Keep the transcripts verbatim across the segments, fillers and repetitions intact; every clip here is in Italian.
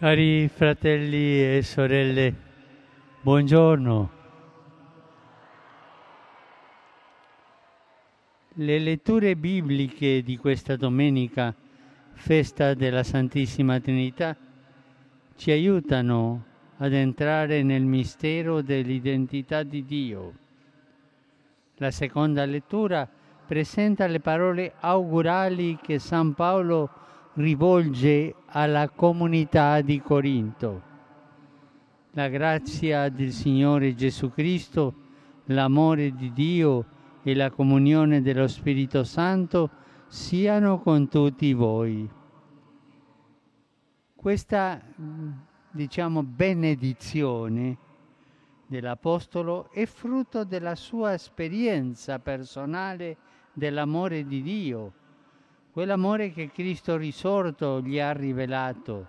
Cari fratelli e sorelle, buongiorno. Le letture bibliche di questa domenica, festa della Santissima Trinità, ci aiutano ad entrare nel mistero dell'identità di Dio. La seconda lettura presenta le parole augurali che San Paolo rivolge alla comunità di Corinto. La grazia del Signore Gesù Cristo, l'amore di Dio e la comunione dello Spirito Santo siano con tutti voi. Questa, diciamo, benedizione dell'Apostolo è frutto della sua esperienza personale dell'amore di Dio, quell'amore che Cristo risorto gli ha rivelato,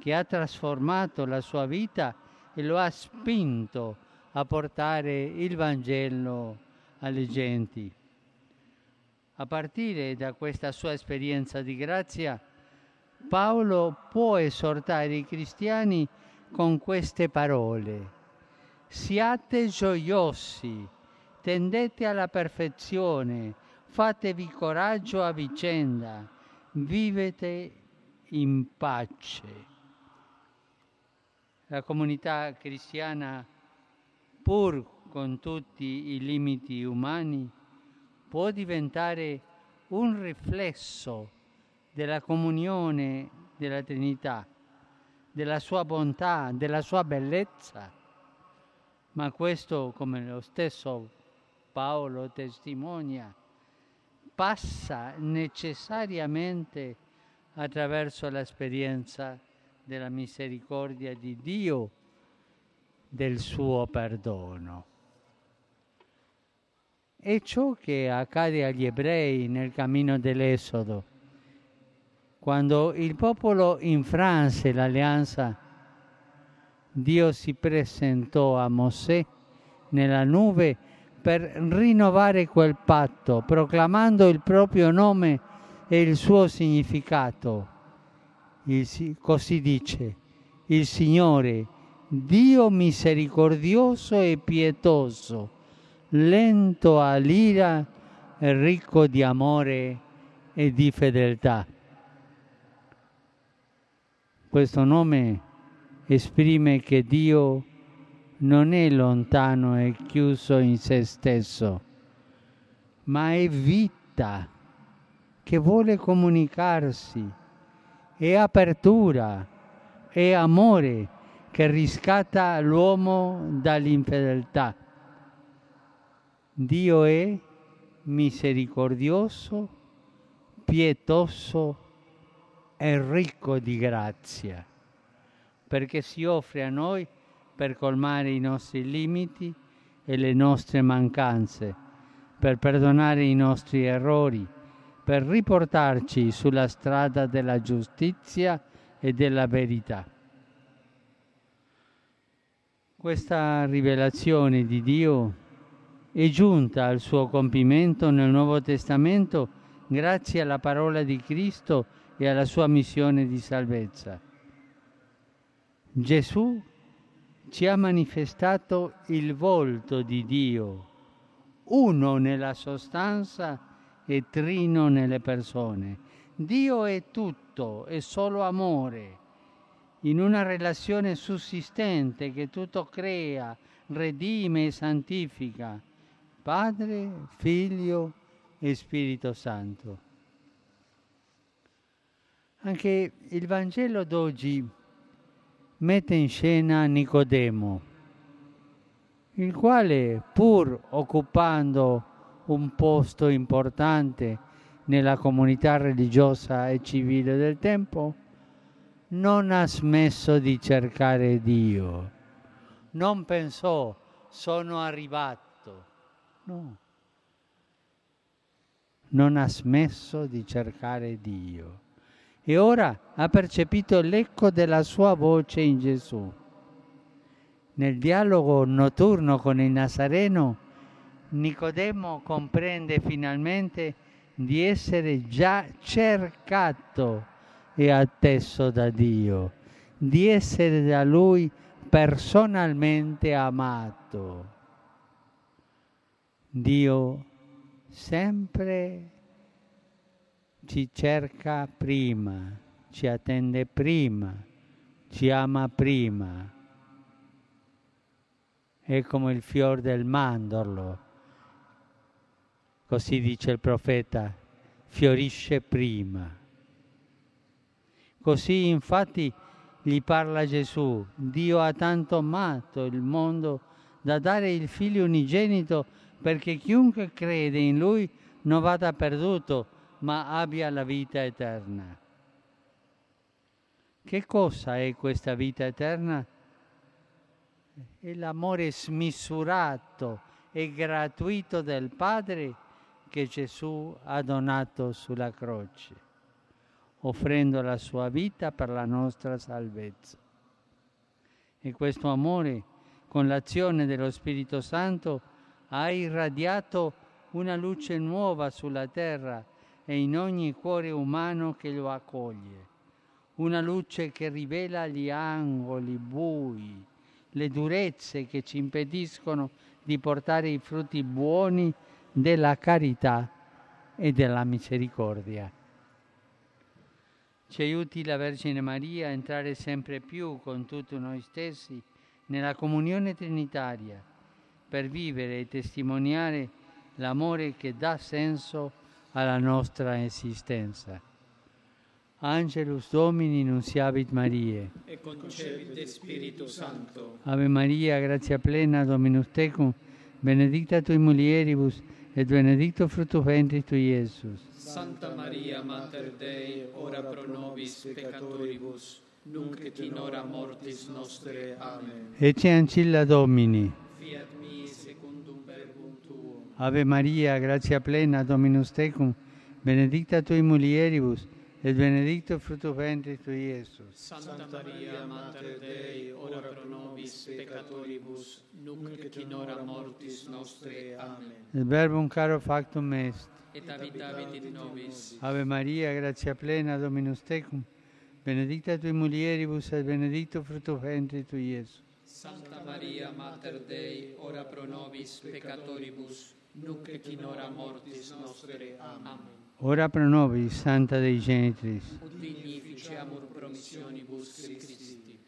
che ha trasformato la sua vita e lo ha spinto a portare il Vangelo alle genti. A partire da questa sua esperienza di grazia, Paolo può esortare i cristiani con queste parole: «Siate gioiosi, tendete alla perfezione, fatevi coraggio a vicenda, vivete in pace». La comunità cristiana, pur con tutti i limiti umani, può diventare un riflesso della comunione della Trinità, della sua bontà, della sua bellezza. Ma questo, come lo stesso Paolo testimonia, passa necessariamente attraverso l'esperienza della misericordia di Dio, del suo perdono. È ciò che accade agli ebrei nel cammino dell'Esodo, quando il popolo infranse l'alleanza. Dio si presentò a Mosè nella nube per rinnovare quel patto, proclamando il proprio nome e il suo significato. Il, così dice: il Signore, Dio misericordioso e pietoso, lento all'ira e ricco di amore e di fedeltà. Questo nome esprime che Dio non è lontano e chiuso in se stesso, ma è vita che vuole comunicarsi, è apertura, è amore che riscatta l'uomo dall'infedeltà. Dio è misericordioso, pietoso e ricco di grazia, perché si offre a noi per colmare i nostri limiti e le nostre mancanze, per perdonare i nostri errori, per riportarci sulla strada della giustizia e della verità. Questa rivelazione di Dio è giunta al suo compimento nel Nuovo Testamento grazie alla parola di Cristo e alla sua missione di salvezza. Gesù ci ha manifestato il volto di Dio, uno nella sostanza e trino nelle persone. Dio è tutto, è solo amore, in una relazione sussistente che tutto crea, redime e santifica, Padre, Figlio e Spirito Santo. Anche il Vangelo d'oggi mette in scena Nicodemo, il quale, pur occupando un posto importante nella comunità religiosa e civile del tempo, non ha smesso di cercare Dio. Non pensò: sono arrivato. No. Non ha smesso di cercare Dio. E ora ha percepito l'eco della sua voce in Gesù. Nel dialogo notturno con il Nazareno, Nicodemo comprende finalmente di essere già cercato e atteso da Dio, di essere da Lui personalmente amato. Dio sempre ci cerca prima, ci attende prima, ci ama prima. È come il fior del mandorlo, così dice il profeta, fiorisce prima. Così infatti gli parla Gesù, Dio ha tanto amato il mondo da dare il Figlio unigenito perché chiunque crede in Lui non vada perduto, ma abbia la vita eterna. Che cosa è questa vita eterna? È l'amore smisurato e gratuito del Padre che Gesù ha donato sulla croce, offrendo la sua vita per la nostra salvezza. E questo amore, con l'azione dello Spirito Santo, ha irradiato una luce nuova sulla terra e in ogni cuore umano che lo accoglie. Una luce che rivela gli angoli bui, le durezze che ci impediscono di portare i frutti buoni della carità e della misericordia. Ci aiuti la Vergine Maria a entrare sempre più con tutti noi stessi nella comunione trinitaria per vivere e testimoniare l'amore che dà senso alla nostra esistenza. Angelus Domini nuntiavit Mariae. E concepite Spiritu Santo. Ave Maria, grazia plena, Dominus tecum, benedicta tui mulieribus, et benedicto frutto ventris tui, Iesus. Santa Maria, Mater Dei, ora pro nobis peccatoribus, nunc et in hora mortis nostre. Amen. Ecce ancilla Domini. Fiat mi secundum verbum tuo. Ave Maria, grazia plena, Dominus tecum, benedicta tui mulieribus, et benedicto frutto ventris tui, Iesus. Santa Maria, Mater Dei, ora pro nobis peccatoribus, nunc et in hora mortis nostre. Amen. Il verbum caro factum est. Et habitavit in nobis. Ave Maria, grazia plena, Dominus tecum, benedicta tui mulieribus, et benedicto frutto ventris tui, Iesus. Santa Maria, Mater Dei, ora pro nobis peccatoribus, nunc et in hora mortis nostre. Amen. Ora pro nobis, Santa Dei Genitris. Dignificiamur promissionibus Christi.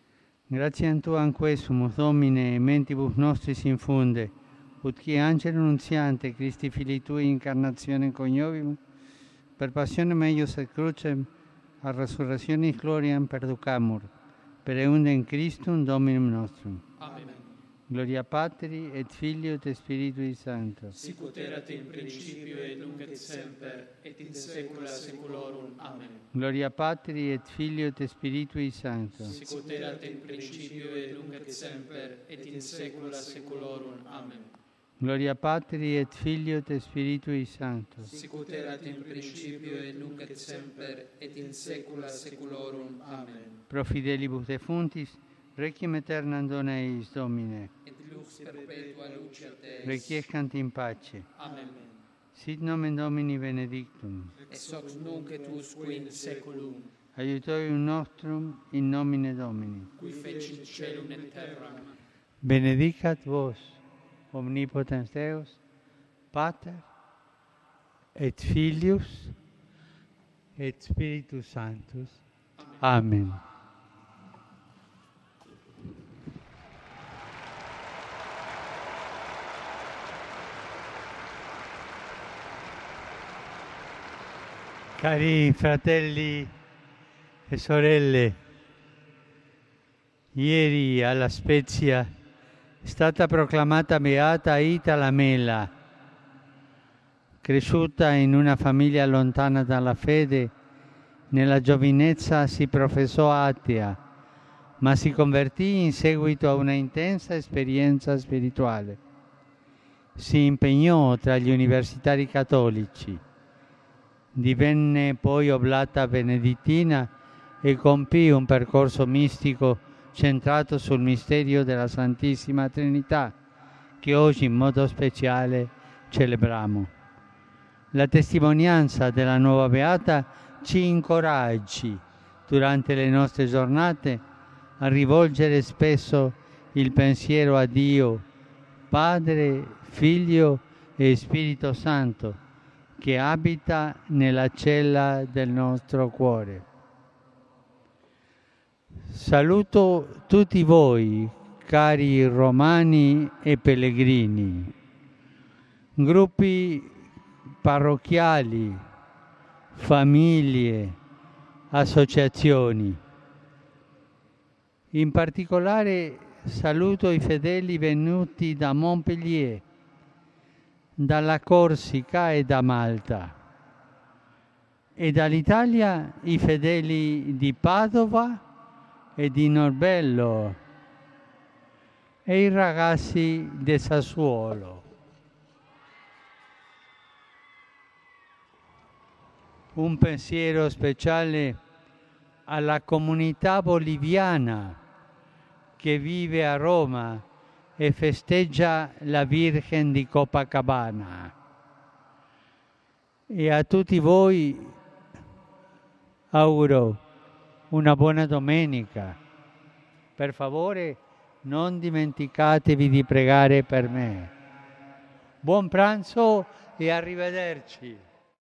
Grazie a Tua anquesumus, Domine, mentibus nostris infunde, ut che angelo nunziante, Christi Fili Tui, incarnazione coniovimus, per passione meius et crucem, a resurrectionis gloriam perducamur, per eundem Christum Dominum nostrum. Amen. Gloria Patri et Filio et Spiritui Sancto. Sicut erat in principio et nunc et semper et in saecula saeculorum. Amen. Gloria Patri et Filio et Spiritui Sancto. Sicut erat in principio et nunc et semper et in saecula saeculorum. Amen. Gloria Patri et Filio et Spiritui Sancto. Sicut erat in principio et nunc et semper et in saecula saeculorum. Amen. Pro fidelibus defunctis requiem aeternam dona eis, Domine, et lux perpetua luceat eis. Requiescant in pace. Amen. Sit nomen Domini benedictum. Et hoc nunc et usque in saeculum. Aiutorium nostrum in nomine Domini, cui fecit caelum et terram. Benedicat vos, omnipotens Deus, Pater, et Filius, et Spiritus Sanctus. Amen. Amen. Cari fratelli e sorelle, ieri alla Spezia è stata proclamata beata Ida Lamela, cresciuta in una famiglia lontana dalla fede. Nella giovinezza si professò atea, ma si convertì in seguito a una intensa esperienza spirituale. Si impegnò tra gli universitari cattolici. Divenne poi oblata benedittina e compì un percorso mistico centrato sul mistero della Santissima Trinità, che oggi in modo speciale celebriamo. La testimonianza della nuova Beata ci incoraggi durante le nostre giornate a rivolgere spesso il pensiero a Dio, Padre, Figlio e Spirito Santo, che abita nella cella del nostro cuore. Saluto tutti voi, cari romani e pellegrini, gruppi parrocchiali, famiglie, associazioni. In particolare saluto i fedeli venuti da Montpellier, dalla Corsica e da Malta, e dall'Italia i fedeli di Padova e di Norbello e i ragazzi di Sassuolo. Un pensiero speciale alla comunità boliviana che vive a Roma e festeggia la Vergine di Copacabana. E a tutti voi auguro una buona domenica. Per favore, non dimenticatevi di pregare per me. Buon pranzo e arrivederci.